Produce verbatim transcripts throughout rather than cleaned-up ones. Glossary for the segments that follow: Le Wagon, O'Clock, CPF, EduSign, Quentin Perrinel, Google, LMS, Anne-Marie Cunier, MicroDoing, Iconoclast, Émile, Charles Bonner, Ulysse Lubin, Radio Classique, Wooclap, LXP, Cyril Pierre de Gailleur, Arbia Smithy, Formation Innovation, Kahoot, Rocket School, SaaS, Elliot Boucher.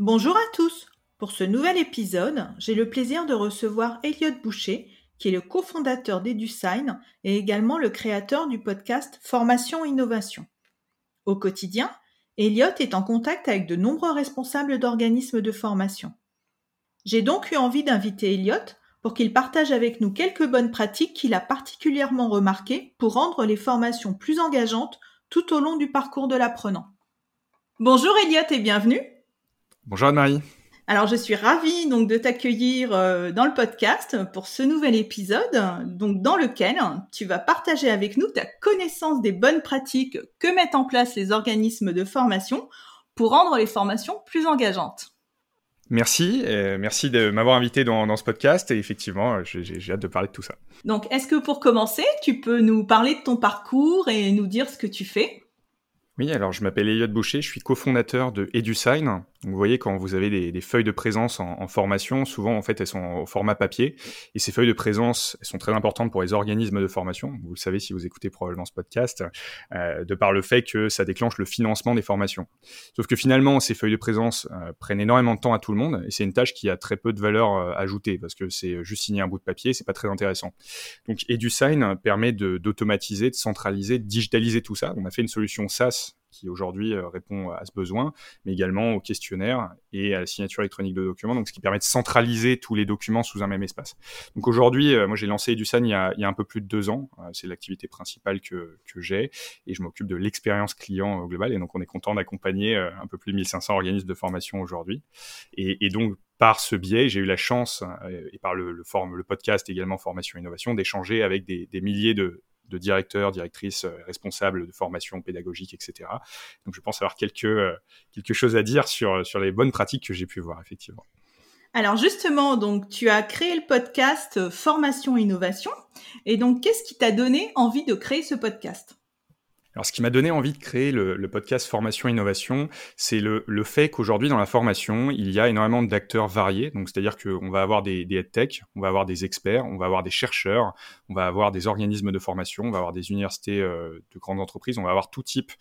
Bonjour à tous! Pour ce nouvel épisode, j'ai le plaisir de recevoir Elliot Boucher, qui est le cofondateur d'EduSign et également le créateur du podcast Formation Innovation. Au quotidien, Elliot est en contact avec de nombreux responsables d'organismes de formation. J'ai donc eu envie d'inviter Elliot pour qu'il partage avec nous quelques bonnes pratiques qu'il a particulièrement remarquées pour rendre les formations plus engageantes tout au long du parcours de l'apprenant. Bonjour Elliot et bienvenue! Bonjour Anne-Marie. Alors je suis ravie donc de t'accueillir euh, dans le podcast pour ce nouvel épisode, donc dans lequel tu vas partager avec nous ta connaissance des bonnes pratiques que mettent en place les organismes de formation pour rendre les formations plus engageantes. Merci, euh, merci de m'avoir invité dans, dans ce podcast et effectivement, j'ai, j'ai hâte de parler de tout ça. Donc est-ce que pour commencer, tu peux nous parler de ton parcours et nous dire ce que tu fais ? Oui, alors je m'appelle Elliot Boucher, je suis cofondateur de EduSign. Donc, vous voyez, quand vous avez des, des feuilles de présence en, en formation, souvent en fait elles sont au format papier. Et ces feuilles de présence elles sont très importantes pour les organismes de formation. Vous le savez si vous écoutez probablement ce podcast, euh, de par le fait que ça déclenche le financement des formations. Sauf que finalement, ces feuilles de présence euh, prennent énormément de temps à tout le monde et c'est une tâche qui a très peu de valeur euh, ajoutée parce que c'est juste signer un bout de papier, c'est pas très intéressant. Donc EduSign permet de, d'automatiser, de centraliser, de digitaliser tout ça. On a fait une solution SaaS qui aujourd'hui répond à ce besoin, mais également aux questionnaires et à la signature électronique de documents, donc ce qui permet de centraliser tous les documents sous un même espace. Donc aujourd'hui, moi j'ai lancé EduSign il y a, il y a un peu plus de deux ans, c'est l'activité principale que, que j'ai, et je m'occupe de l'expérience client globale, et donc on est content d'accompagner un peu plus de mille cinq cents organismes de formation aujourd'hui, et, et donc par ce biais, j'ai eu la chance, et par le, le, form, le podcast également Formation Innovation, d'échanger avec des, des milliers de de directeurs, directrices, responsables de formation pédagogique, et cetera. Donc, je pense avoir quelque, quelque chose à dire sur, sur les bonnes pratiques que j'ai pu voir, effectivement. Alors, justement, donc, tu as créé le podcast Formation Innovation. Et donc, qu'est-ce qui t'a donné envie de créer ce podcast ? Alors, ce qui m'a donné envie de créer le, le podcast Formation Innovation, c'est le, le fait qu'aujourd'hui, dans la formation, il y a énormément d'acteurs variés. Donc, c'est-à-dire qu'on va avoir des, des EdTech, on va avoir des experts, on va avoir des chercheurs, on va avoir des organismes de formation, on va avoir des universités euh, de grandes entreprises, on va avoir tout type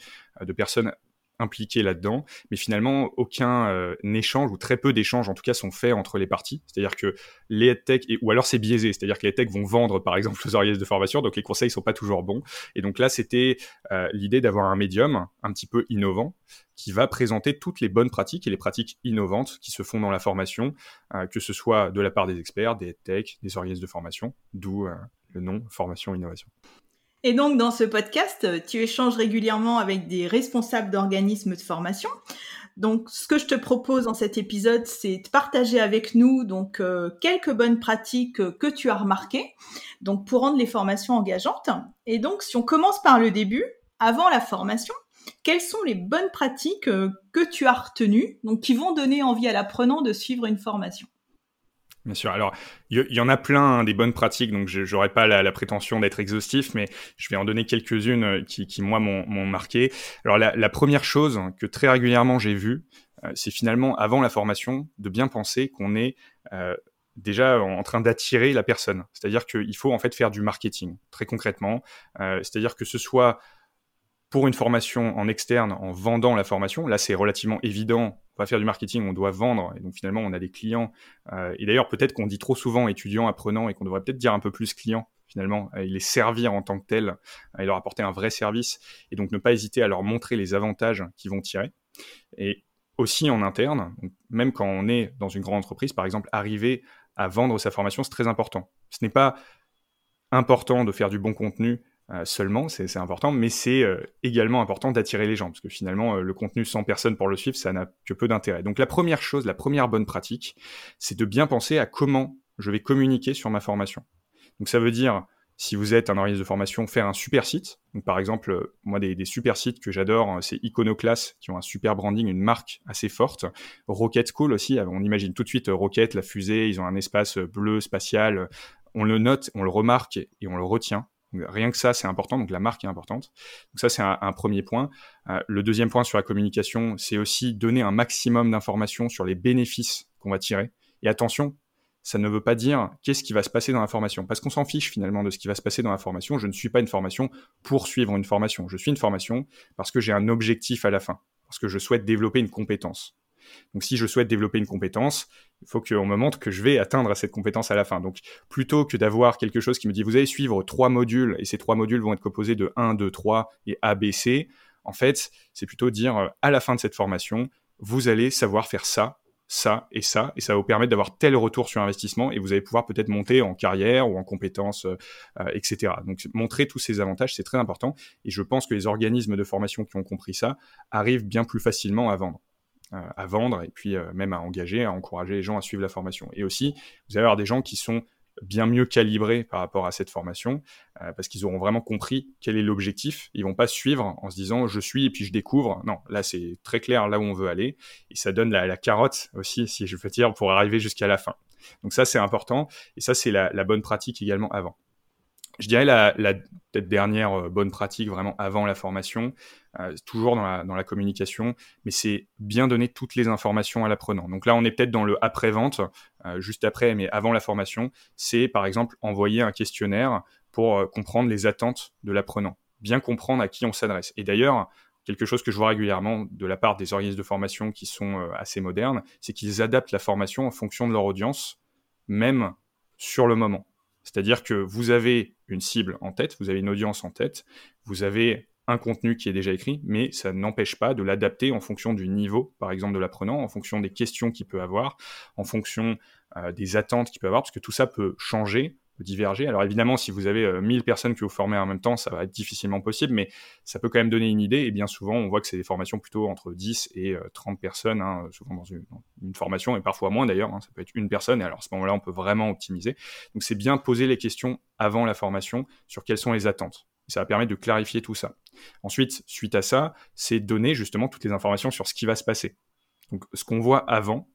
euh, de personnes impliqués là-dedans, mais finalement aucun euh, échange ou très peu d'échanges en tout cas sont faits entre les parties, c'est-à-dire que les EdTech, et, ou alors c'est biaisé, c'est-à-dire que les EdTech vont vendre par exemple aux organismes de formation, donc les conseils sont pas toujours bons, et donc là c'était euh, l'idée d'avoir un médium un petit peu innovant qui va présenter toutes les bonnes pratiques et les pratiques innovantes qui se font dans la formation, euh, que ce soit de la part des experts, des EdTech, des organismes de formation, d'où euh, le nom Formation Innovation. Et donc, dans ce podcast, tu échanges régulièrement avec des responsables d'organismes de formation. Donc, ce que je te propose dans cet épisode, c'est de partager avec nous donc euh, quelques bonnes pratiques euh, que tu as remarquées donc, pour rendre les formations engageantes. Et donc, si on commence par le début, avant la formation, quelles sont les bonnes pratiques euh, que tu as retenues donc, qui vont donner envie à l'apprenant de suivre une formation ? Bien sûr. Alors, il y, y en a plein hein, des bonnes pratiques, donc je n'aurai pas la, la prétention d'être exhaustif, mais je vais en donner quelques-unes qui, qui moi, m'ont, m'ont marqué. Alors, la, la première chose que très régulièrement j'ai vue, euh, c'est finalement, avant la formation, de bien penser qu'on est... Euh, déjà en train d'attirer la personne. C'est-à-dire qu'il faut en fait faire du marketing, très concrètement. Euh, c'est-à-dire que ce soit pour une formation en externe, en vendant la formation, là, c'est relativement évident. On va faire du marketing, on doit vendre, et donc finalement on a des clients. Euh, et d'ailleurs peut-être qu'on dit trop souvent étudiant, apprenant, et qu'on devrait peut-être dire un peu plus client finalement, et les servir en tant que tel, et leur apporter un vrai service, et donc ne pas hésiter à leur montrer les avantages qu'ils vont tirer. Et aussi en interne, donc même quand on est dans une grande entreprise, par exemple, arriver à vendre sa formation, c'est très important. Ce n'est pas important de faire du bon contenu, Euh, seulement, c'est, c'est important, mais c'est euh, également important d'attirer les gens, parce que finalement, euh, le contenu sans personne pour le suivre, ça n'a que peu d'intérêt. Donc la première chose, la première bonne pratique, c'est de bien penser à comment je vais communiquer sur ma formation. Donc ça veut dire Si vous êtes un organisme de formation, faire un super site. Donc, par exemple, moi, des, des super sites que j'adore, c'est Iconoclast, qui ont un super branding, une marque assez forte. Rocket School aussi, on imagine tout de suite Rocket, la fusée, ils ont un espace bleu, spatial. On le note, on le remarque et on le retient. Donc, rien que ça, c'est important. Donc, la marque est importante. Donc, ça, c'est un, un premier point. Euh, le deuxième point sur la communication, c'est aussi donner un maximum d'informations sur les bénéfices qu'on va tirer. Et attention, ça ne veut pas dire qu'est-ce qui va se passer dans la formation. Parce qu'on s'en fiche finalement de ce qui va se passer dans la formation. Je ne suis pas une formation pour suivre une formation. Je suis une formation parce que j'ai un objectif à la fin, parce que je souhaite développer une compétence. Donc si je souhaite développer une compétence, il faut qu'on me montre que je vais atteindre cette compétence à la fin. Donc plutôt que d'avoir quelque chose qui me dit « vous allez suivre trois modules et ces trois modules vont être composés de un, deux, trois et A, B, C », en fait, c'est plutôt dire « à la fin de cette formation, vous allez savoir faire ça ». ça et ça, et ça va vous permettre d'avoir tel retour sur investissement, et vous allez pouvoir peut-être monter en carrière ou en compétences, euh, et cetera. Donc, montrer tous ces avantages, c'est très important, et je pense que les organismes de formation qui ont compris ça arrivent bien plus facilement à vendre, euh, à vendre, et puis euh, même à engager, à encourager les gens à suivre la formation. Et aussi, vous allez avoir des gens qui sont bien mieux calibrés par rapport à cette formation, euh, parce qu'ils auront vraiment compris quel est l'objectif. Ils vont pas suivre en se disant je suis et puis je découvre. Non, là c'est très clair là où on veut aller, et ça donne la, la carotte aussi, si je peux dire, pour arriver jusqu'à la fin. Donc ça c'est important, et ça c'est la, la bonne pratique également avant. Je dirais la, la peut-être dernière bonne pratique vraiment avant la formation, euh, toujours dans la, dans la communication, mais c'est bien donner toutes les informations à l'apprenant. Donc là, on est peut-être dans le après-vente, euh, juste après, mais avant la formation, c'est par exemple envoyer un questionnaire pour euh, comprendre les attentes de l'apprenant, bien comprendre à qui on s'adresse. Et d'ailleurs, quelque chose que je vois régulièrement de la part des organismes de formation qui sont euh, assez modernes, c'est qu'ils adaptent la formation en fonction de leur audience, même sur le moment. C'est-à-dire que vous avez une cible en tête, vous avez une audience en tête, vous avez un contenu qui est déjà écrit, mais ça n'empêche pas de l'adapter en fonction du niveau, par exemple, de l'apprenant, en fonction des questions qu'il peut avoir, en fonction euh, des attentes qu'il peut avoir, parce que tout ça peut changer, peut diverger. Alors évidemment, si vous avez euh, mille personnes que vous formez en même temps, ça va être difficilement possible, mais ça peut quand même donner une idée, et bien souvent, on voit que c'est des formations plutôt entre dix et euh, trente personnes, hein, souvent dans une, dans une formation, et parfois moins d'ailleurs, hein, ça peut être une personne, et alors à ce moment-là, on peut vraiment optimiser. Donc c'est bien poser les questions avant la formation sur quelles sont les attentes. Ça va permettre de clarifier tout ça. Ensuite, suite à ça, c'est donner justement toutes les informations sur ce qui va se passer. Donc ce qu'on voit avant,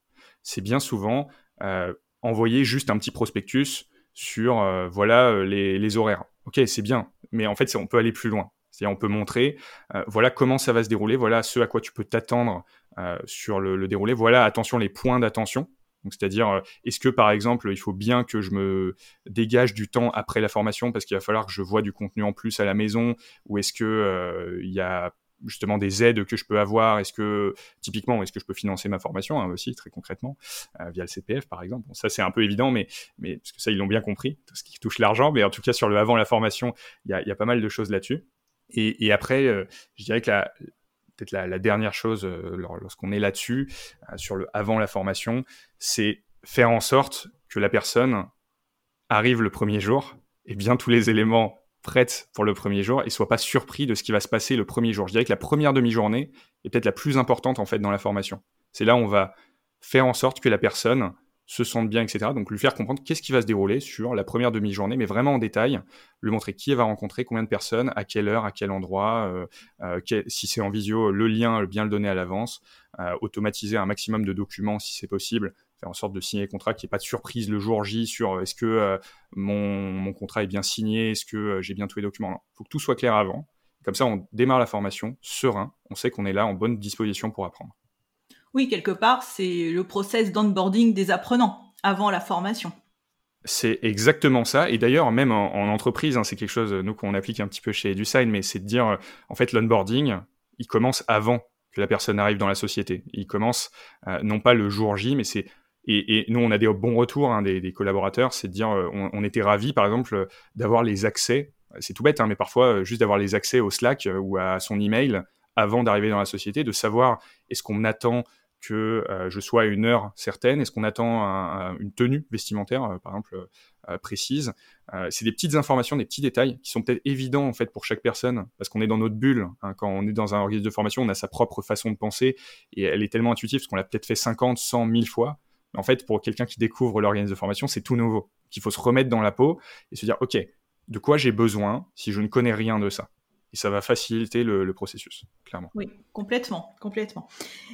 c'est bien souvent euh, envoyer juste un petit prospectus sur euh, voilà les, les horaires. Ok, c'est bien, mais en fait, on peut aller plus loin. C'est-à-dire, on peut montrer, euh, voilà comment ça va se dérouler, voilà ce à quoi tu peux t'attendre euh, sur le, le déroulé, voilà, attention, les points d'attention. Donc, c'est-à-dire, est-ce que, par exemple, il faut bien que je me dégage du temps après la formation parce qu'il va falloir que je voie du contenu en plus à la maison, ou est-ce que euh, il y a justement des aides que je peux avoir, est-ce que, typiquement, est-ce que je peux financer ma formation, hein, aussi, très concrètement, euh, via le C P F, par exemple. Bon, ça, c'est un peu évident, mais, mais parce que ça, ils l'ont bien compris, tout ce qui touche l'argent, mais en tout cas, sur le avant la formation, il y a, il y a pas mal de choses là-dessus. Et, et après, euh, je dirais que la... Peut-être la, la dernière chose, euh, lorsqu'on est là-dessus, euh, sur le avant la formation, c'est faire en sorte que la personne arrive le premier jour et bien tous les éléments prêts pour le premier jour et ne soit pas surpris de ce qui va se passer le premier jour. Je dirais que la première demi-journée est peut-être la plus importante en fait dans la formation. C'est là où on va faire en sorte que la personne se sente bien, et cetera. Donc lui faire comprendre qu'est-ce qui va se dérouler sur la première demi-journée, mais vraiment en détail, lui montrer qui elle va rencontrer, combien de personnes, à quelle heure, à quel endroit, euh, euh, quel, si c'est en visio, le lien, bien le donner à l'avance, euh, automatiser un maximum de documents si c'est possible, faire en sorte de signer les contrats, qu'il n'y ait pas de surprise le jour J sur euh, est-ce que euh, mon, mon contrat est bien signé, est-ce que euh, j'ai bien tous les documents. Non, il faut que tout soit clair avant. Comme ça, on démarre la formation serein, on sait qu'on est là en bonne disposition pour apprendre. Oui, quelque part, c'est le process d'onboarding des apprenants avant la formation. C'est exactement ça. Et d'ailleurs, même en, en entreprise, hein, c'est quelque chose, nous, qu'on applique un petit peu chez EduSign, mais c'est de dire, en fait, l'onboarding, il commence avant que la personne arrive dans la société. Il commence, euh, non pas le jour J, mais c'est... Et, et nous, on a des bons retours, hein, des, des collaborateurs, c'est de dire, on, on était ravis, par exemple, d'avoir les accès, c'est tout bête, hein, mais parfois, juste d'avoir les accès au Slack ou à son email avant d'arriver dans la société, de savoir, est-ce qu'on attend que euh, je sois à une heure certaine, est-ce qu'on attend un, un, une tenue vestimentaire, euh, par exemple, euh, précise. Euh, c'est des petites informations, des petits détails qui sont peut-être évidents, en fait, pour chaque personne, parce qu'on est dans notre bulle. Hein, quand on est dans un organisme de formation, on a sa propre façon de penser, et elle est tellement intuitive, parce qu'on l'a peut-être fait cinquante, cent, mille fois. En fait, pour quelqu'un qui découvre l'organisme de formation, c'est tout nouveau. Qu'il faut se remettre dans la peau et se dire, OK, de quoi j'ai besoin si je ne connais rien de ça. Et ça va faciliter le, le processus, clairement. Oui, complètement, complètement.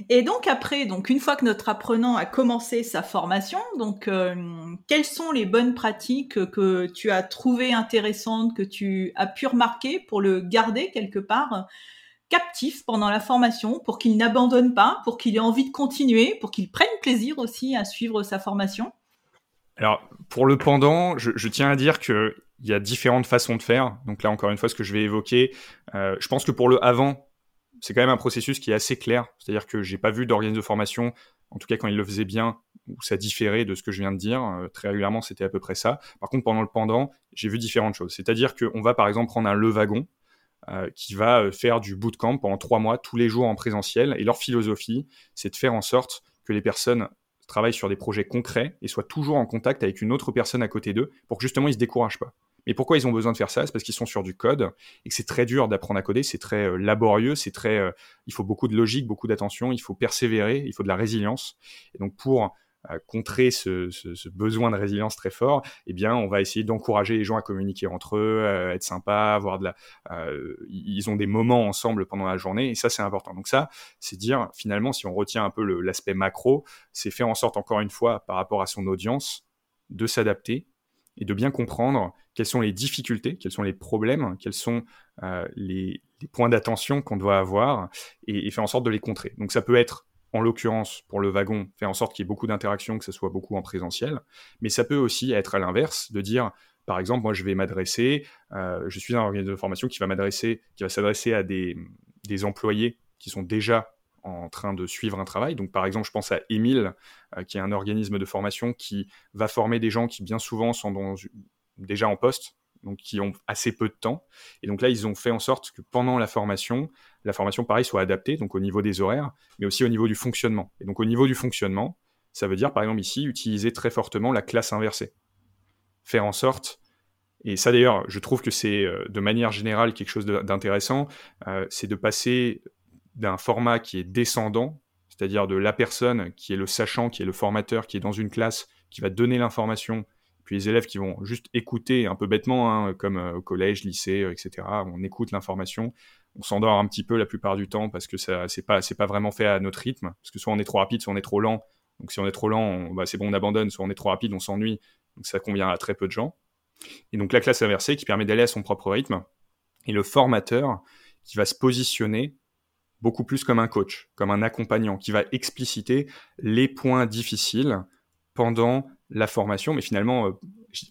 Et donc après, donc une fois que notre apprenant a commencé sa formation, donc euh, quelles sont les bonnes pratiques que tu as trouvées intéressantes, que tu as pu remarquer pour le garder quelque part captif pendant la formation, pour qu'il n'abandonne pas, pour qu'il ait envie de continuer, pour qu'il prenne plaisir aussi à suivre sa formation? Alors, pour le pendant, je, je tiens à dire qu'il y a différentes façons de faire. Donc là, encore une fois, ce que je vais évoquer, euh, je pense que pour le avant, c'est quand même un processus qui est assez clair. C'est-à-dire que je n'ai pas vu d'organisme de formation, en tout cas quand il le faisait bien, où ça différait de ce que je viens de dire. Euh, très régulièrement, c'était à peu près ça. Par contre, pendant le pendant, j'ai vu différentes choses. C'est-à-dire qu'on va, par exemple, prendre un Le Wagon euh, qui va faire du bootcamp pendant trois mois, tous les jours en présentiel. Et leur philosophie, c'est de faire en sorte que les personnes travaillent sur des projets concrets et soient toujours en contact avec une autre personne à côté d'eux pour que justement ils ne se découragent pas. Mais pourquoi ils ont besoin de faire ça ? C'est parce qu'ils sont sur du code et que c'est très dur d'apprendre à coder, c'est très euh, laborieux, c'est très, euh, il faut beaucoup de logique, beaucoup d'attention, il faut persévérer, il faut de la résilience. Et donc pour euh, contrer ce, ce, ce besoin de résilience très fort, eh bien on va essayer d'encourager les gens à communiquer entre eux, euh, être sympa, avoir de la, euh, ils ont des moments ensemble pendant la journée et ça c'est important. Donc ça, c'est dire finalement si on retient un peu le, l'aspect macro, c'est faire en sorte encore une fois par rapport à son audience de s'adapter et de bien comprendre quelles sont les difficultés, quels sont les problèmes, quels sont euh, les, les points d'attention qu'on doit avoir et, et faire en sorte de les contrer. Donc ça peut être, en l'occurrence, pour Le Wagon, faire en sorte qu'il y ait beaucoup d'interactions, que ça soit beaucoup en présentiel, mais ça peut aussi être à l'inverse, de dire, par exemple, moi je vais m'adresser, euh, je suis un organisme de formation qui va m'adresser, qui va s'adresser à des, des employés qui sont déjà en train de suivre un travail. Donc, par exemple, je pense à Émile, euh, qui est un organisme de formation qui va former des gens qui, bien souvent, sont dans, déjà en poste, donc qui ont assez peu de temps. Et donc là, ils ont fait en sorte que pendant la formation, la formation, pareil, soit adaptée, donc au niveau des horaires, mais aussi au niveau du fonctionnement. Et donc, au niveau du fonctionnement, ça veut dire, par exemple, ici, utiliser très fortement la classe inversée. Faire en sorte... Et ça, d'ailleurs, je trouve que c'est, euh, de manière générale, quelque chose de, d'intéressant, euh, c'est de passer... d'un format qui est descendant, c'est-à-dire de la personne qui est le sachant, qui est le formateur, qui est dans une classe, qui va donner l'information, puis les élèves qui vont juste écouter un peu bêtement, hein, comme euh, au collège, lycée, euh, et cetera. On écoute l'information, on s'endort un petit peu la plupart du temps parce que ça, c'est pas, c'est pas vraiment fait à notre rythme, parce que soit on est trop rapide, soit on est trop lent. Donc si on est trop lent, on, bah, c'est bon, on abandonne, soit on est trop rapide, on s'ennuie. Donc ça convient à très peu de gens. Et donc la classe inversée qui permet d'aller à son propre rythme, et le formateur qui va se positionner beaucoup plus comme un coach, comme un accompagnant, qui va expliciter les points difficiles pendant la formation. Mais finalement,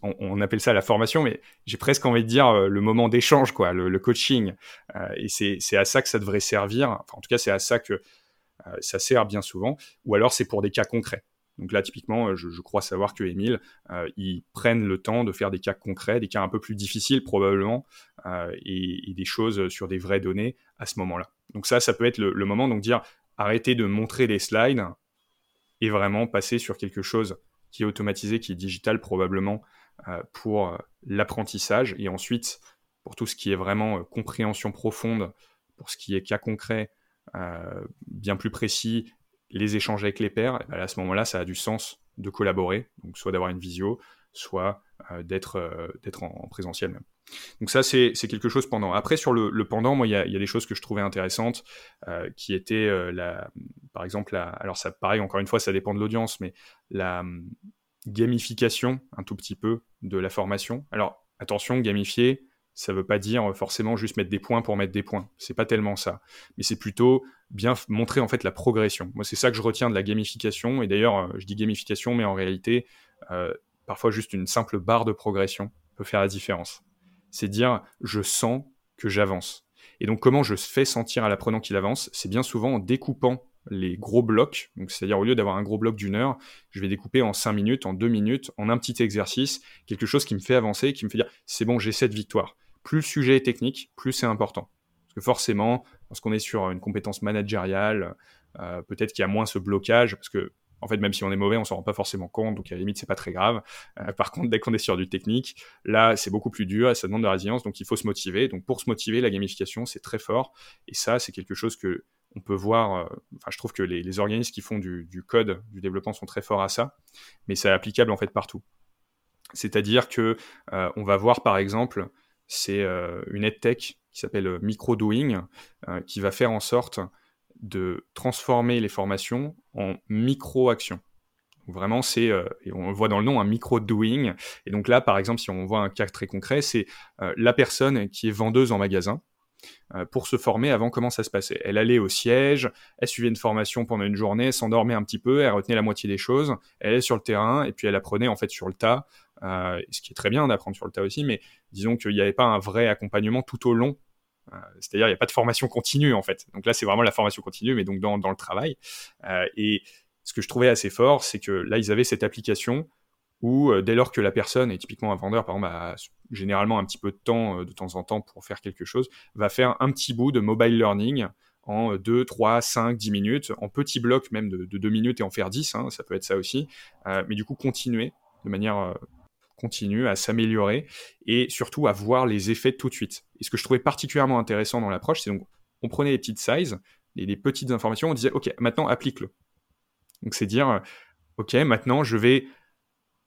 on, on appelle ça la formation, mais j'ai presque envie de dire le moment d'échange, quoi, le, le coaching. Euh, et c'est, c'est à ça que ça devrait servir. Enfin, en tout cas, c'est à ça que euh, ça sert bien souvent. Ou alors, c'est pour des cas concrets. Donc là, typiquement, je, je crois savoir que Émile, euh, ils prennent le temps de faire des cas concrets, des cas un peu plus difficiles probablement, euh, et, et des choses sur des vraies données à ce moment-là. Donc ça, ça peut être le, le moment, donc dire arrêtez de montrer des slides et vraiment passer sur quelque chose qui est automatisé, qui est digital probablement euh, pour euh, l'apprentissage. Et ensuite, pour tout ce qui est vraiment euh, compréhension profonde, pour ce qui est cas concret, euh, bien plus précis, les échanges avec les pairs, à ce moment-là, ça a du sens de collaborer, donc soit d'avoir une visio, soit euh, d'être, euh, d'être en, en présentiel même. Donc ça, c'est, c'est quelque chose pendant. Après, sur le, le pendant, moi, il y, y a des choses que je trouvais intéressantes, euh, qui étaient, euh, la, par exemple, la, alors ça, pareil, encore une fois, ça dépend de l'audience, mais la euh, gamification, un tout petit peu, de la formation. Alors, attention, gamifier, ça ne veut pas dire forcément juste mettre des points pour mettre des points. C'est pas tellement ça. Mais c'est plutôt bien f- montrer en fait la progression. Moi, c'est ça que je retiens de la gamification. Et d'ailleurs, je dis gamification, mais en réalité, euh, parfois juste une simple barre de progression peut faire la différence. C'est dire « je sens que j'avance ». Et donc, comment je fais sentir à l'apprenant qu'il avance ? C'est bien souvent en découpant les gros blocs. Donc, c'est-à-dire, au lieu d'avoir un gros bloc d'une heure, je vais découper en cinq minutes, en deux minutes, en un petit exercice, quelque chose qui me fait avancer, qui me fait dire « c'est bon, j'ai cette victoire ». Plus le sujet est technique, plus c'est important. Parce que forcément, lorsqu'on est sur une compétence managériale, euh, peut-être qu'il y a moins ce blocage, parce que en fait, même si on est mauvais, on ne s'en rend pas forcément compte, donc à la limite, ce n'est pas très grave. Euh, par contre, dès qu'on est sur du technique, là, c'est beaucoup plus dur, et ça demande de la résilience, donc il faut se motiver. Donc pour se motiver, la gamification, c'est très fort. Et ça, c'est quelque chose que on peut voir. Euh, enfin, je trouve que les, les organismes qui font du, du code, du développement, sont très forts à ça, mais c'est applicable en fait partout. C'est-à-dire que euh, on va voir, par exemple, c'est euh, une EdTech qui s'appelle MicroDoing euh, qui va faire en sorte de transformer les formations en micro-actions. Vraiment, c'est, euh, et on le voit dans le nom, un micro-doing. Et donc là, par exemple, si on voit un cas très concret, c'est euh, la personne qui est vendeuse en magasin. Euh, pour se former, avant, comment ça se passait ? Elle allait au siège, elle suivait une formation pendant une journée, elle s'endormait un petit peu, elle retenait la moitié des choses, elle allait sur le terrain, et puis elle apprenait en fait sur le tas, euh, ce qui est très bien d'apprendre sur le tas aussi, mais disons qu'il n'y avait pas un vrai accompagnement tout au long. C'est-à-dire, il n'y a pas de formation continue, en fait. Donc là, c'est vraiment la formation continue, mais donc dans, dans le travail. Euh, et ce que je trouvais assez fort, c'est que là, ils avaient cette application où, euh, dès lors que la personne, et typiquement un vendeur, par exemple, a généralement un petit peu de temps, euh, de temps en temps, pour faire quelque chose, va faire un petit bout de mobile learning en deux, trois, cinq, dix minutes, en petits blocs même de, de deux minutes et en faire dix, hein, ça peut être ça aussi. Euh, mais du coup, continuer de manière... Euh, continue à s'améliorer et surtout à voir les effets tout de suite. Et ce que je trouvais particulièrement intéressant dans l'approche, c'est donc on prenait les petites sizes, les, les petites informations, on disait ok, maintenant applique-le. Donc c'est dire ok, maintenant je vais,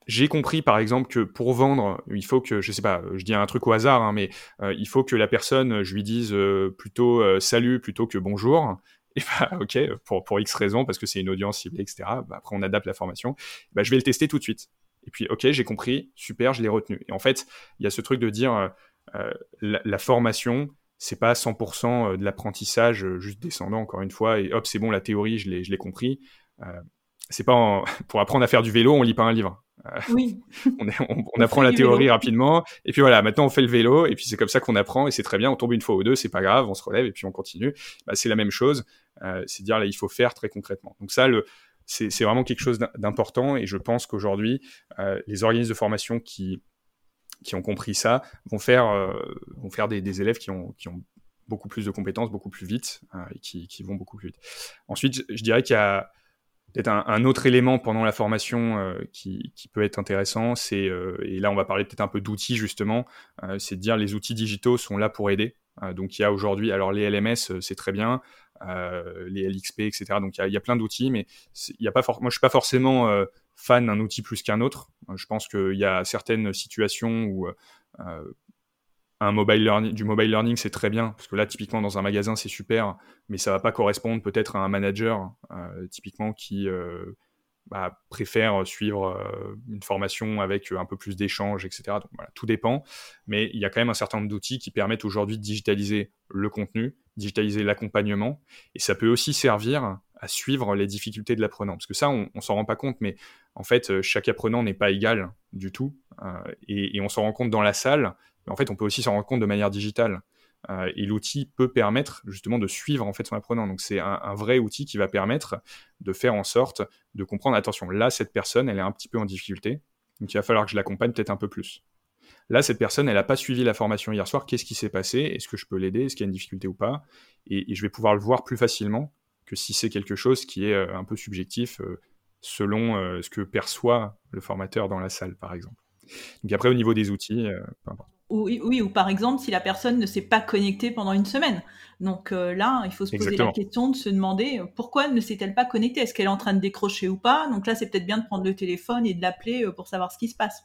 j'ai compris par exemple que pour vendre, il faut que, je sais pas, je dis un truc au hasard, hein, mais euh, il faut que la personne, je lui dise euh, plutôt euh, salut plutôt que bonjour. Et bah ok, pour, pour X raisons, parce que c'est une audience ciblée, et cetera. Bah, après on adapte la formation. Bah, je vais le tester tout de suite. Et puis, ok, j'ai compris, super, je l'ai retenu. Et en fait, il y a ce truc de dire, euh, la, la formation, c'est pas cent pour cent de l'apprentissage juste descendant, encore une fois, et hop, c'est bon, la théorie, je l'ai, je l'ai compris. Euh, c'est pas en... Pour apprendre à faire du vélo, on lit pas un livre. Euh, oui. On, est, on, on, on apprend la théorie vélo. Rapidement, et puis voilà, maintenant on fait le vélo, et puis c'est comme ça qu'on apprend, et c'est très bien, on tombe une fois ou deux, c'est pas grave, on se relève, et puis on continue. Bah, c'est la même chose, euh, c'est dire, là, il faut faire très concrètement. Donc ça, le... C'est, c'est vraiment quelque chose d'important et je pense qu'aujourd'hui, euh, les organismes de formation qui, qui ont compris ça vont faire, euh, vont faire des, des élèves qui ont, qui ont beaucoup plus de compétences, beaucoup plus vite euh, et qui, qui vont beaucoup plus vite. Ensuite, je, je dirais qu'il y a peut-être un, un autre élément pendant la formation euh, qui, qui peut être intéressant, c'est, euh, et là on va parler peut-être un peu d'outils justement, euh, c'est de dire les outils digitaux sont là pour aider. Euh, donc il y a aujourd'hui, alors les L M S c'est très bien, Euh, les L X P, et cetera. Donc il y, y a plein d'outils, mais il y a pas for- moi je suis pas forcément euh, fan d'un outil plus qu'un autre. Je pense qu'il y a certaines situations où euh, un mobile learning, du mobile learning c'est très bien parce que là typiquement dans un magasin c'est super, mais ça va pas correspondre peut-être à un manager euh, typiquement qui euh, bah, préfère suivre euh, une formation avec un peu plus d'échanges, et cetera. Donc voilà, tout dépend, mais il y a quand même un certain nombre d'outils qui permettent aujourd'hui de digitaliser le contenu, digitaliser l'accompagnement, et ça peut aussi servir à suivre les difficultés de l'apprenant, parce que ça, on, on s'en rend pas compte, mais en fait, chaque apprenant n'est pas égal du tout, euh, et, et on s'en rend compte dans la salle, mais en fait, on peut aussi s'en rendre compte de manière digitale, euh, et l'outil peut permettre justement de suivre en fait son apprenant, donc c'est un, un vrai outil qui va permettre de faire en sorte de comprendre, attention, là, cette personne, elle est un petit peu en difficulté, donc il va falloir que je l'accompagne peut-être un peu plus. Là, cette personne, elle n'a pas suivi la formation hier soir. Qu'est-ce qui s'est passé ? Est-ce que je peux l'aider ? Est-ce qu'il y a une difficulté ou pas ? et, et je vais pouvoir le voir plus facilement que si c'est quelque chose qui est euh, un peu subjectif euh, selon euh, ce que perçoit le formateur dans la salle, par exemple. Donc après, au niveau des outils, euh, peu importe. Oui, oui, ou par exemple, si la personne ne s'est pas connectée pendant une semaine. Donc euh, là, il faut se poser Exactement. La question de se demander pourquoi ne s'est-elle pas connectée ? Est-ce qu'elle est en train de décrocher ou pas ? Donc là, c'est peut-être bien de prendre le téléphone et de l'appeler euh, pour savoir ce qui se passe.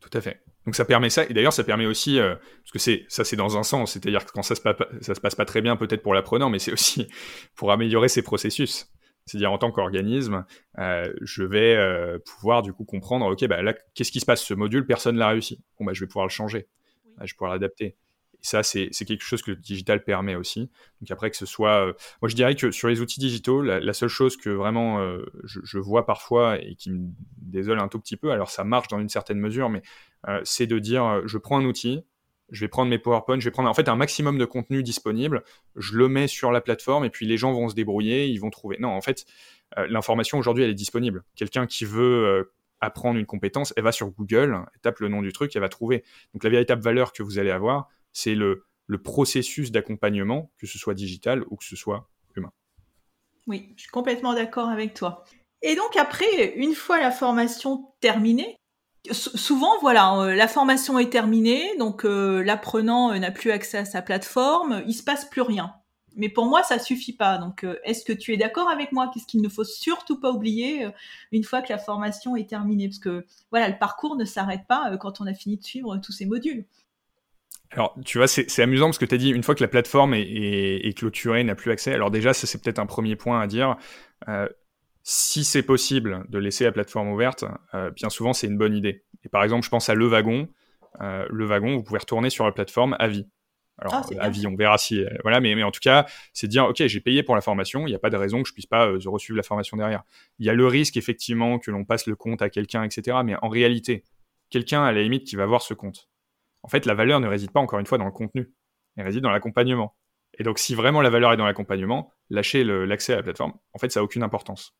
Tout à fait. Donc ça permet ça, et d'ailleurs ça permet aussi, euh, parce que c'est, ça c'est dans un sens, c'est-à-dire que quand ça se, pa- ça se passe pas très bien peut-être pour l'apprenant, mais c'est aussi pour améliorer ses processus. C'est-à-dire en tant qu'organisme, euh, je vais euh, pouvoir du coup comprendre, ok, bah là, qu'est-ce qui se passe ? Ce module, personne l'a réussi. Bon bah je vais pouvoir le changer, oui. Là, je vais pouvoir l'adapter. Et ça c'est, c'est quelque chose que le digital permet aussi. Donc après que ce soit, euh... moi je dirais que sur les outils digitaux, la, la seule chose que vraiment euh, je, je vois parfois et qui me désole un tout petit peu, alors ça marche dans une certaine mesure, mais Euh, c'est de dire, euh, je prends un outil, je vais prendre mes PowerPoint, je vais prendre en fait un maximum de contenu disponible, je le mets sur la plateforme et puis les gens vont se débrouiller, ils vont trouver. Non, en fait, euh, l'information aujourd'hui, elle est disponible. Quelqu'un qui veut euh, apprendre une compétence, elle va sur Google, elle tape le nom du truc, elle va trouver. Donc la véritable valeur que vous allez avoir, c'est le, le processus d'accompagnement, que ce soit digital ou que ce soit humain. Oui, je suis complètement d'accord avec toi. Et donc après, une fois la formation terminée, souvent, voilà, euh, la formation est terminée, donc euh, l'apprenant euh, n'a plus accès à sa plateforme, il se passe plus rien. Mais pour moi, ça suffit pas. Donc, euh, est-ce que tu es d'accord avec moi? Qu'est-ce qu'il ne faut surtout pas oublier euh, une fois que la formation est terminée? Parce que voilà, le parcours ne s'arrête pas euh, quand on a fini de suivre euh, tous ces modules. Alors, tu vois, c'est, c'est amusant parce que tu as dit, une fois que la plateforme est, est, est clôturée, n'a plus accès. Alors déjà, ça, c'est peut-être un premier point à dire. Euh, si c'est possible de laisser la plateforme ouverte, euh, bien souvent, c'est une bonne idée. Et par exemple, je pense à Le Wagon. Euh, Le Wagon, vous pouvez retourner sur la plateforme à vie. Alors, ah, avis, on verra si... Euh, voilà, mais, mais en tout cas, c'est de dire, OK, j'ai payé pour la formation, il n'y a pas de raison que je ne puisse pas euh, reçu la formation derrière. Il y a le risque, effectivement, que l'on passe le compte à quelqu'un, et cetera. Mais en réalité, quelqu'un, à la limite, qui va voir ce compte. En fait, la valeur ne réside pas, encore une fois, dans le contenu. Elle réside dans l'accompagnement. Et donc, si vraiment la valeur est dans l'accompagnement, lâcher le, l'accès à la plateforme, en fait, ça n'a aucune importance.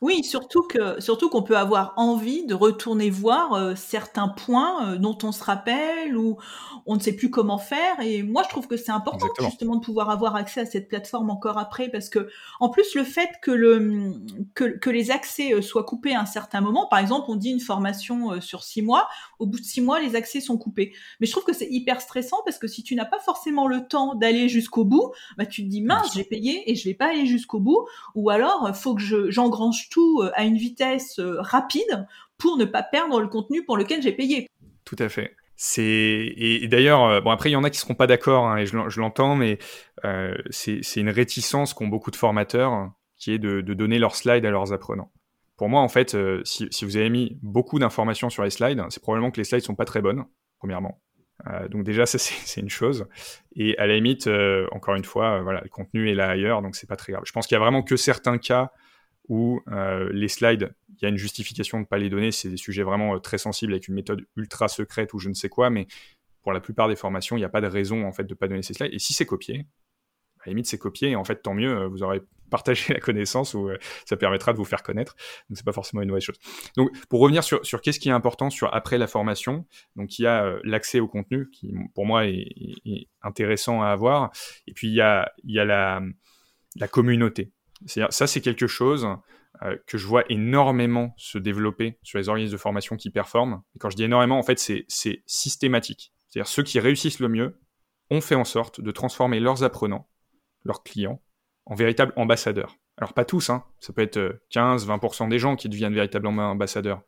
Oui, surtout, que, surtout qu'on peut avoir envie de retourner voir euh, certains points euh, dont on se rappelle ou on ne sait plus comment faire. Et moi, je trouve que c'est important. Exactement. Justement de pouvoir avoir accès à cette plateforme encore après, parce que en plus, le fait que, le, que, que les accès soient coupés à un certain moment, par exemple, on dit une formation sur six mois, au bout de six mois, les accès sont coupés. Mais je trouve que c'est hyper stressant parce que si tu n'as pas forcément le temps d'aller jusqu'au bout, bah, tu te dis mince, j'ai payé et je ne vais pas aller jusqu'au bout, ou alors il faut que je, j'engrange tout à une vitesse rapide pour ne pas perdre le contenu pour lequel j'ai payé. Tout à fait. C'est... Et, et d'ailleurs, bon, après, il y en a qui ne seront pas d'accord, hein, et je, je l'entends, mais euh, c'est, c'est une réticence qu'ont beaucoup de formateurs, hein, qui est de, de donner leurs slides à leurs apprenants. Pour moi, en fait, euh, si, si vous avez mis beaucoup d'informations sur les slides, c'est probablement que les slides ne sont pas très bonnes, premièrement. Euh, donc déjà, ça, c'est, c'est une chose. Et à la limite, euh, encore une fois, euh, voilà, le contenu est là ailleurs, donc ce n'est pas très grave. Je pense qu'il n'y a vraiment que certains cas où euh, les slides, il y a une justification de ne pas les donner, c'est des sujets vraiment euh, très sensibles avec une méthode ultra secrète ou je ne sais quoi, mais pour la plupart des formations, il n'y a pas de raison en fait, de ne pas donner ces slides. Et si c'est copié, à la limite c'est copié, et en fait tant mieux, vous aurez partagé la connaissance ou euh, ça permettra de vous faire connaître, donc ce n'est pas forcément une mauvaise chose. Donc pour revenir sur, sur qu'est-ce qui est important sur après la formation, donc il y a euh, l'accès au contenu qui pour moi est, est, est intéressant à avoir, et puis il y a, il y a la, la communauté. C'est-à-dire, ça, c'est quelque chose euh, que je vois énormément se développer sur les organismes de formation qui performent. Et quand je dis énormément, en fait, c'est, c'est systématique. C'est-à-dire, ceux qui réussissent le mieux ont fait en sorte de transformer leurs apprenants, leurs clients, en véritables ambassadeurs. Alors, pas tous, hein. Ça peut être quinze à vingt pour cent des gens qui deviennent véritablement ambassadeurs.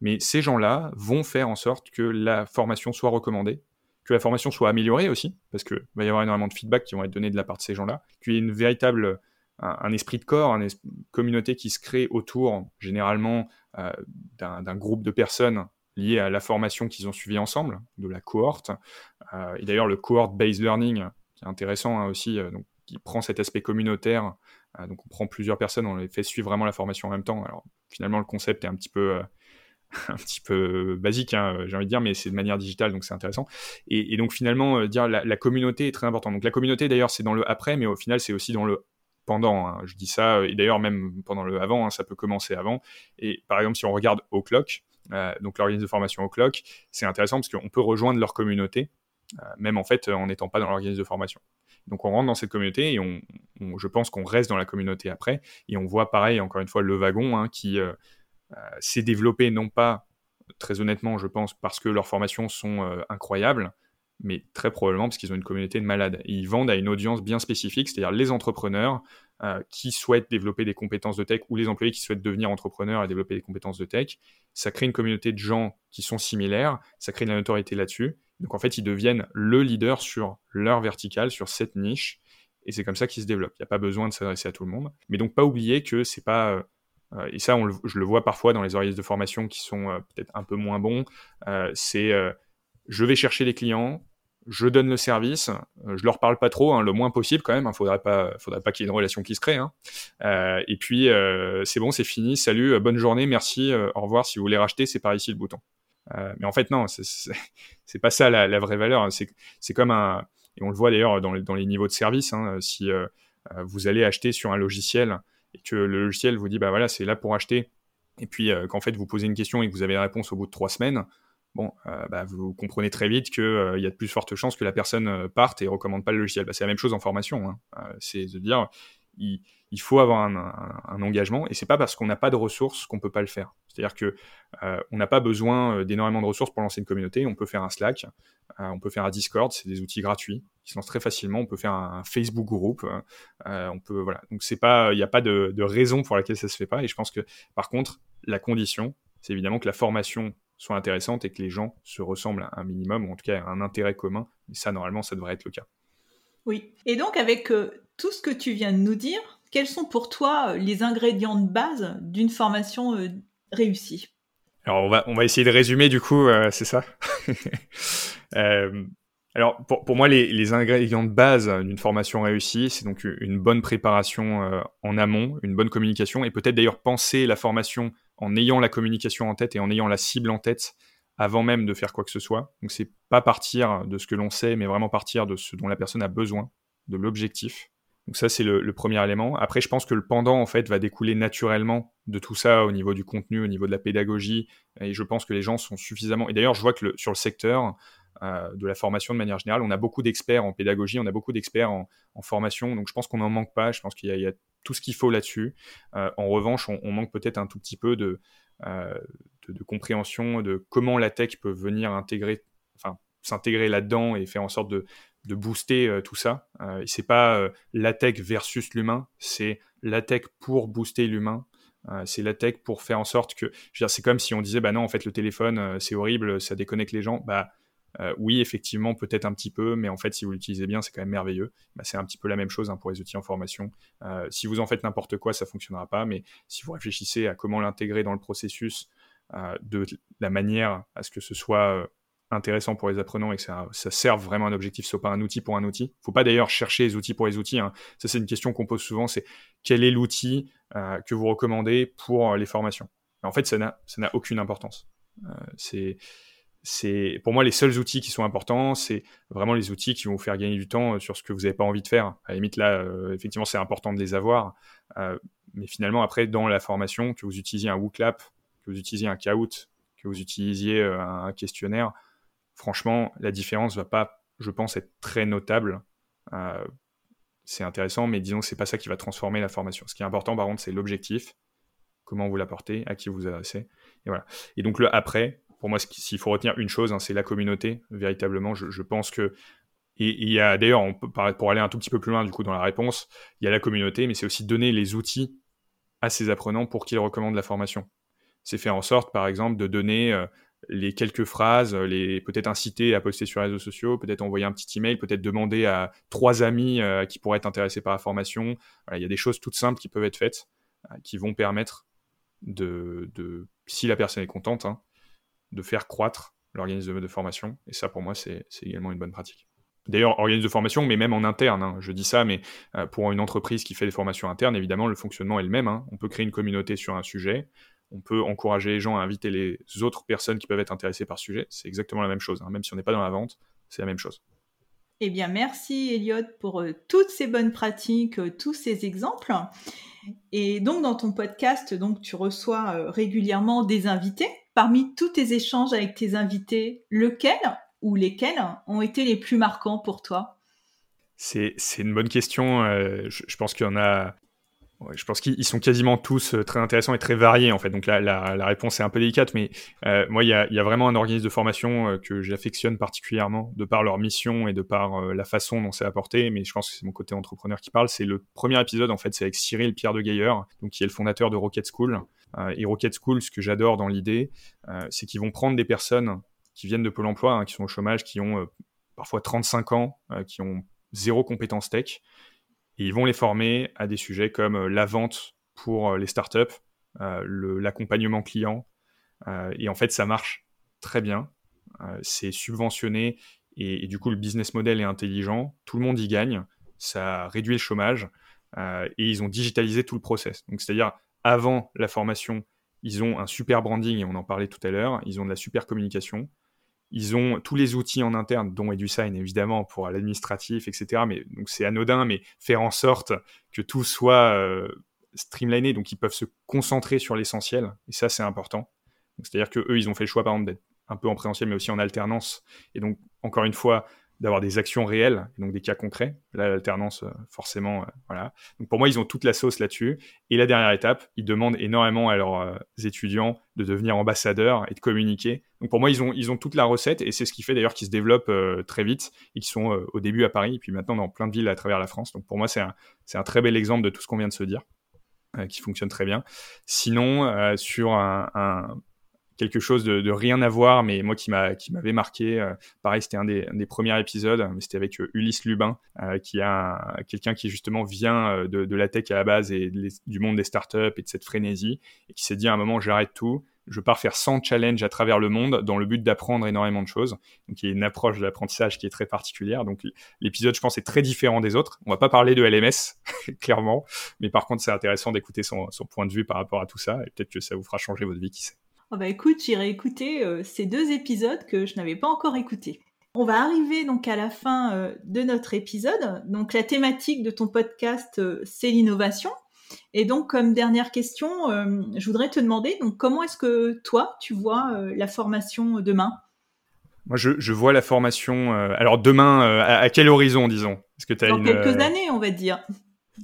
Mais ces gens-là vont faire en sorte que la formation soit recommandée, que la formation soit améliorée aussi, parce qu'il va y avoir énormément de feedback qui vont être donnés de la part de ces gens-là, qu'il y ait une véritable... un esprit de corps, une communauté qui se crée autour, généralement, euh, d'un, d'un groupe de personnes liées à la formation qu'ils ont suivie ensemble, de la cohorte. Euh, et d'ailleurs, le cohort-based learning, qui est intéressant hein, aussi, euh, donc, qui prend cet aspect communautaire. Euh, donc, on prend plusieurs personnes, on les fait suivre vraiment la formation en même temps. Alors, finalement, le concept est un petit peu, euh, un petit peu basique, hein, j'ai envie de dire, mais c'est de manière digitale, donc c'est intéressant. Et, et donc, finalement, euh, dire la, la communauté est très importante. Donc, la communauté, d'ailleurs, c'est dans le après, mais au final, c'est aussi dans le pendant, hein, je dis ça, et d'ailleurs même pendant le avant, hein, ça peut commencer avant. Et par exemple, si on regarde O'Clock, euh, donc l'organisme de formation O'Clock, c'est intéressant parce qu'on peut rejoindre leur communauté, euh, même en fait en n'étant pas dans l'organisme de formation. Donc on rentre dans cette communauté et on, on, je pense qu'on reste dans la communauté après. Et on voit pareil, encore une fois, Le Wagon hein, qui euh, euh, s'est développé non pas, très honnêtement, je pense, parce que leurs formations sont euh, incroyables, mais très probablement parce qu'ils ont une communauté de malades. Et ils vendent à une audience bien spécifique, c'est-à-dire les entrepreneurs euh, qui souhaitent développer des compétences de tech ou les employés qui souhaitent devenir entrepreneurs et développer des compétences de tech. Ça crée une communauté de gens qui sont similaires, ça crée de la notoriété là-dessus. Donc en fait, ils deviennent le leader sur leur verticale, sur cette niche, et c'est comme ça qu'ils se développent. Il n'y a pas besoin de s'adresser à tout le monde. Mais donc, pas oublier que c'est pas... Euh, et ça, on le, je le vois parfois dans les organismes de formation qui sont euh, peut-être un peu moins bons, euh, c'est... Euh, je vais chercher les clients, je donne le service, je leur parle pas trop, hein, le moins possible quand même, il hein, faudrait pas, faudrait pas qu'il y ait une relation qui se crée. Hein. Euh, et puis, euh, c'est bon, c'est fini, salut, euh, bonne journée, merci, euh, au revoir, si vous voulez racheter, c'est par ici le bouton. Euh, mais en fait, non, c'est, c'est, c'est pas ça la, la vraie valeur, hein, c'est, c'est comme un... Et on le voit d'ailleurs dans les, dans les niveaux de service, hein, si euh, vous allez acheter sur un logiciel et que le logiciel vous dit, bah voilà, c'est là pour acheter, et puis euh, qu'en fait, vous posez une question et que vous avez la réponse au bout de trois semaines, bon, euh, bah, vous comprenez très vite qu'il euh, y a de plus fortes chances que la personne euh, parte et ne recommande pas le logiciel. Bah, c'est la même chose en formation. Hein. Euh, c'est de dire, il, il faut avoir un, un, un engagement, et c'est pas parce qu'on n'a pas de ressources qu'on peut pas le faire. C'est-à-dire que euh, on n'a pas besoin d'énormément de ressources pour lancer une communauté. On peut faire un Slack, euh, on peut faire un Discord, c'est des outils gratuits qui se lancent très facilement. On peut faire un Facebook group, euh, on peut voilà. Donc c'est pas, il n'y a pas de, de raison pour laquelle ça se fait pas. Et je pense que par contre, la condition, c'est évidemment que la formation soit intéressante et que les gens se ressemblent à un minimum, ou en tout cas à un intérêt commun. Et ça, normalement, ça devrait être le cas. Oui. Et donc, avec euh, tout ce que tu viens de nous dire, quels sont pour toi euh, les ingrédients de base d'une formation euh, réussie ? Alors, on va, on va essayer de résumer, du coup, euh, c'est ça ? euh, Alors, pour, pour moi, les, les ingrédients de base d'une formation réussie, c'est donc une bonne préparation euh, en amont, une bonne communication, et peut-être d'ailleurs penser la formation en ayant la communication en tête et en ayant la cible en tête avant même de faire quoi que ce soit. Donc, c'est pas partir de ce que l'on sait, mais vraiment partir de ce dont la personne a besoin, de l'objectif. Donc ça, c'est le, le premier élément. Après, je pense que le pendant, en fait, va découler naturellement de tout ça au niveau du contenu, au niveau de la pédagogie. Et je pense que les gens sont suffisamment... Et d'ailleurs, je vois que le, sur le secteur euh, de la formation, de manière générale, on a beaucoup d'experts en pédagogie, on a beaucoup d'experts en, en formation. Donc, je pense qu'on n'en manque pas. Je pense qu'il y a, il y a tout ce qu'il faut là-dessus. Euh, en revanche, on, on manque peut-être un tout petit peu de, euh, de, de compréhension de comment la tech peut venir intégrer, enfin, s'intégrer là-dedans et faire en sorte de... de booster euh, tout ça. Euh, c'est pas euh, la tech versus l'humain, c'est la tech pour booster l'humain. Euh, c'est la tech pour faire en sorte que... Je veux dire, c'est comme si on disait, bah non, en fait, le téléphone, euh, c'est horrible, ça déconnecte les gens. Bah euh, oui, effectivement, peut-être un petit peu, mais en fait, si vous l'utilisez bien, c'est quand même merveilleux. Bah, c'est un petit peu la même chose hein, pour les outils en formation. Euh, si vous en faites n'importe quoi, ça ne fonctionnera pas, mais si vous réfléchissez à comment l'intégrer dans le processus euh, de la manière à ce que ce soit... Euh, intéressant pour les apprenants et que ça, ça serve vraiment un objectif, ce soit pas un outil pour un outil. Faut pas d'ailleurs chercher les outils pour les outils, hein. Ça, c'est une question qu'on pose souvent, c'est quel est l'outil euh, que vous recommandez pour les formations ? En fait, ça n'a, ça n'a aucune importance. Euh, c'est, c'est, pour moi, les seuls outils qui sont importants, c'est vraiment les outils qui vont vous faire gagner du temps sur ce que vous n'avez pas envie de faire. À la limite, là, euh, effectivement, c'est important de les avoir. Euh, mais finalement, après, dans la formation, que vous utilisiez un Wooclap, que vous utilisiez un Kahoot, que vous utilisiez euh, un questionnaire, franchement, la différence va pas, je pense, être très notable. Euh, c'est intéressant, mais disons que c'est pas ça qui va transformer la formation. Ce qui est important, par contre, c'est l'objectif, comment vous l'apportez, à qui vous vous adressez, et voilà. Et donc le après, pour moi, s'il faut retenir une chose, hein, c'est la communauté. Véritablement, je, je pense que, et il y a d'ailleurs, on peut, pour aller un tout petit peu plus loin du coup dans la réponse, il y a la communauté, mais c'est aussi donner les outils à ces apprenants pour qu'ils recommandent la formation. C'est faire en sorte, par exemple, de donner euh, les quelques phrases, les, peut-être inciter à poster sur les réseaux sociaux, peut-être envoyer un petit email, peut-être demander à trois amis euh, qui pourraient être intéressés par la formation. Voilà, il y a des choses toutes simples qui peuvent être faites, euh, qui vont permettre de, de, si la personne est contente, hein, de faire croître l'organisme de formation. Et ça, pour moi, c'est, c'est également une bonne pratique. D'ailleurs, organisme de formation, mais même en interne. Hein, je dis ça, mais euh, pour une entreprise qui fait des formations internes, évidemment, le fonctionnement est le même. Hein. On peut créer une communauté sur un sujet. On peut encourager les gens à inviter les autres personnes qui peuvent être intéressées par ce sujet. C'est exactement la même chose. Hein. Même si on n'est pas dans la vente, c'est la même chose. Eh bien, merci Elliot pour euh, toutes ces bonnes pratiques, euh, tous ces exemples. Et donc, dans ton podcast, donc, tu reçois euh, régulièrement des invités. Parmi tous tes échanges avec tes invités, lequel ou lesquels ont été les plus marquants pour toi ? C'est, c'est une bonne question. Euh, je, je pense qu'il y en a... Ouais, je pense qu'ils sont quasiment tous très intéressants et très variés en fait, donc la, la, la réponse est un peu délicate, mais euh, moi il y a, y a vraiment un organisme de formation euh, que j'affectionne particulièrement de par leur mission et de par euh, la façon dont c'est apporté, mais je pense que c'est mon côté entrepreneur qui parle. C'est le premier épisode en fait, c'est avec Cyril Pierre de Gailleur, donc, qui est le fondateur de Rocket School. Euh, et Rocket School, ce que j'adore dans l'idée, euh, c'est qu'ils vont prendre des personnes qui viennent de Pôle emploi, hein, qui sont au chômage, qui ont euh, parfois trente-cinq ans, euh, qui ont zéro compétence tech. Et ils vont les former à des sujets comme la vente pour les startups, euh, le, l'accompagnement client. Euh, et en fait, ça marche très bien. Euh, c'est subventionné. Et, et du coup, le business model est intelligent. Tout le monde y gagne. Ça réduit le chômage. Euh, et ils ont digitalisé tout le process. Donc, c'est-à-dire, avant la formation, ils ont un super branding. Et on en parlait tout à l'heure. Ils ont de la super communication. Ils ont tous les outils en interne, dont EduSign, évidemment, pour l'administratif, et cetera. Mais, donc, c'est anodin, mais faire en sorte que tout soit euh, streamliné, donc ils peuvent se concentrer sur l'essentiel, et ça, c'est important. Donc, c'est-à-dire qu'eux, ils ont fait le choix, par exemple, d'être un peu en présentiel, mais aussi en alternance. Et donc, encore une fois, d'avoir des actions réelles, donc des cas concrets. Là, l'alternance, forcément, euh, voilà. Donc, pour moi, ils ont toute la sauce là-dessus. Et la dernière étape, ils demandent énormément à leurs euh, étudiants de devenir ambassadeurs et de communiquer. Donc, pour moi, ils ont, ils ont toute la recette, et c'est ce qui fait d'ailleurs qu'ils se développent euh, très vite et qu'ils sont euh, au début à Paris et puis maintenant dans plein de villes à travers la France. Donc, pour moi, c'est un, c'est un très bel exemple de tout ce qu'on vient de se dire, euh, qui fonctionne très bien. Sinon, euh, sur un... un quelque chose de, de rien à voir, mais moi qui, m'a, qui m'avait marqué. Euh, pareil, c'était un des, un des premiers épisodes, mais c'était avec euh, Ulysse Lubin, euh, qui a un, quelqu'un qui justement vient euh, de, de la tech à la base et de, du monde des startups et de cette frénésie, et qui s'est dit à un moment, j'arrête tout, je pars faire cent challenges à travers le monde dans le but d'apprendre énormément de choses. Donc, il y a une approche de l'apprentissage qui est très particulière. Donc, l'épisode, je pense, est très différent des autres. On va pas parler de L M S, clairement, mais par contre, c'est intéressant d'écouter son, son point de vue par rapport à tout ça, et peut-être que ça vous fera changer votre vie, qui sait. Oh bah écoute, j'irai écouter euh, ces deux épisodes que je n'avais pas encore écoutés. On va arriver donc à la fin euh, de notre épisode. Donc la thématique de ton podcast, euh, c'est l'innovation. Et donc comme dernière question, euh, je voudrais te demander donc comment est-ce que toi tu vois euh, la formation demain ? Moi, je, je vois la formation. Euh, alors demain, euh, à, à quel horizon, disons ? Est-ce que t'as Dans une, quelques euh... années, on va dire.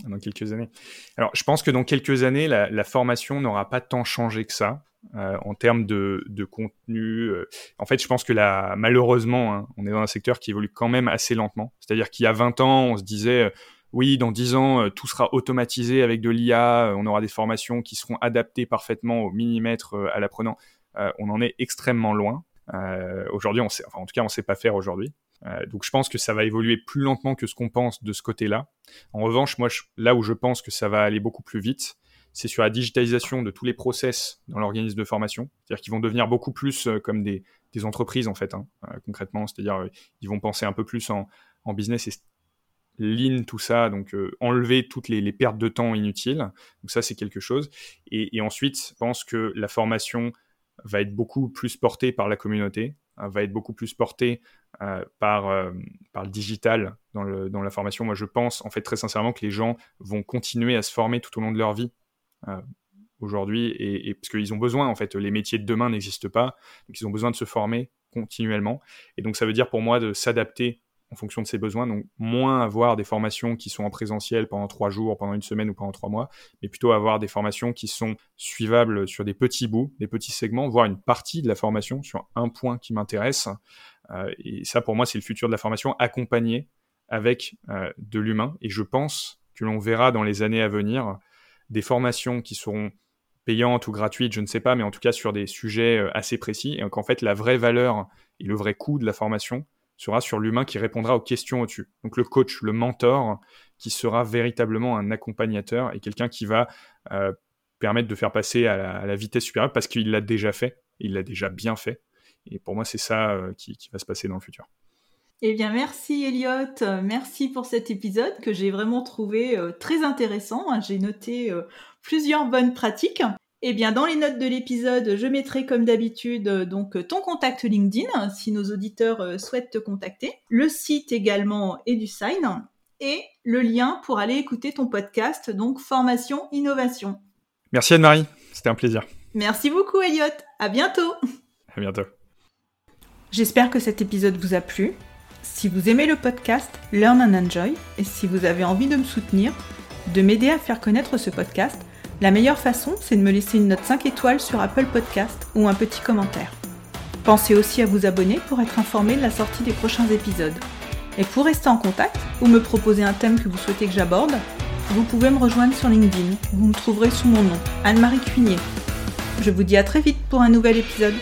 Dans quelques années. Alors, je pense que dans quelques années, la, la formation n'aura pas tant changé que ça. Euh, en termes de, de contenu, euh, en fait, je pense que là, malheureusement, hein, on est dans un secteur qui évolue quand même assez lentement. C'est-à-dire qu'il y a vingt ans, on se disait, euh, oui, dans dix ans, euh, tout sera automatisé avec de l'I A, euh, on aura des formations qui seront adaptées parfaitement au millimètre euh, à l'apprenant. Euh, on en est extrêmement loin. Euh, aujourd'hui, on sait, enfin, en tout cas, on ne sait pas faire aujourd'hui. Euh, donc, je pense que ça va évoluer plus lentement que ce qu'on pense de ce côté-là. En revanche, moi, je, là où je pense que ça va aller beaucoup plus vite, c'est sur la digitalisation de tous les process dans l'organisme de formation. C'est-à-dire qu'ils vont devenir beaucoup plus euh, comme des, des entreprises, en fait, hein, euh, concrètement. C'est-à-dire euh, ils vont penser un peu plus en, en business et lean, tout ça. Donc, euh, enlever toutes les, les pertes de temps inutiles. Donc, ça, c'est quelque chose. Et, et ensuite, je pense que la formation va être beaucoup plus portée par la communauté, hein, va être beaucoup plus portée euh, par, euh, par le digital dans, le, dans la formation. Moi, je pense, en fait, très sincèrement, que les gens vont continuer à se former tout au long de leur vie. Euh, aujourd'hui et, et parce qu'ils ont besoin, en fait, les métiers de demain n'existent pas, donc ils ont besoin de se former continuellement, et donc ça veut dire pour moi de s'adapter en fonction de ses besoins, donc moins avoir des formations qui sont en présentiel pendant trois jours, pendant une semaine ou pendant trois mois, mais plutôt avoir des formations qui sont suivables sur des petits bouts, des petits segments, voire une partie de la formation sur un point qui m'intéresse, euh, et ça pour moi c'est le futur de la formation, accompagné avec euh, de l'humain, et je pense que l'on verra dans les années à venir des formations qui seront payantes ou gratuites, je ne sais pas, mais en tout cas sur des sujets assez précis, et qu'en fait la vraie valeur et le vrai coût de la formation sera sur l'humain qui répondra aux questions au-dessus. Donc le coach, le mentor, qui sera véritablement un accompagnateur et quelqu'un qui va euh, permettre de faire passer à la, à la vitesse supérieure parce qu'il l'a déjà fait, il l'a déjà bien fait. Et pour moi, c'est ça euh, qui, qui va se passer dans le futur. Eh bien, merci Elliot, merci pour cet épisode que j'ai vraiment trouvé euh, très intéressant. J'ai noté euh, plusieurs bonnes pratiques. Eh bien, dans les notes de l'épisode, je mettrai comme d'habitude euh, donc ton contact LinkedIn si nos auditeurs euh, souhaitent te contacter, le site également EduSign et le lien pour aller écouter ton podcast, donc Formation Innovation. Merci Anne-Marie, c'était un plaisir. Merci beaucoup Elliot, à bientôt. À bientôt. J'espère que cet épisode vous a plu. Si vous aimez le podcast Learn and Enjoy et si vous avez envie de me soutenir, de m'aider à faire connaître ce podcast, la meilleure façon, c'est de me laisser une note cinq étoiles sur Apple Podcast ou un petit commentaire. Pensez aussi à vous abonner pour être informé de la sortie des prochains épisodes. Et pour rester en contact ou me proposer un thème que vous souhaitez que j'aborde, vous pouvez me rejoindre sur LinkedIn. Vous me trouverez sous mon nom, Anne-Marie Cunier. Je vous dis à très vite pour un nouvel épisode.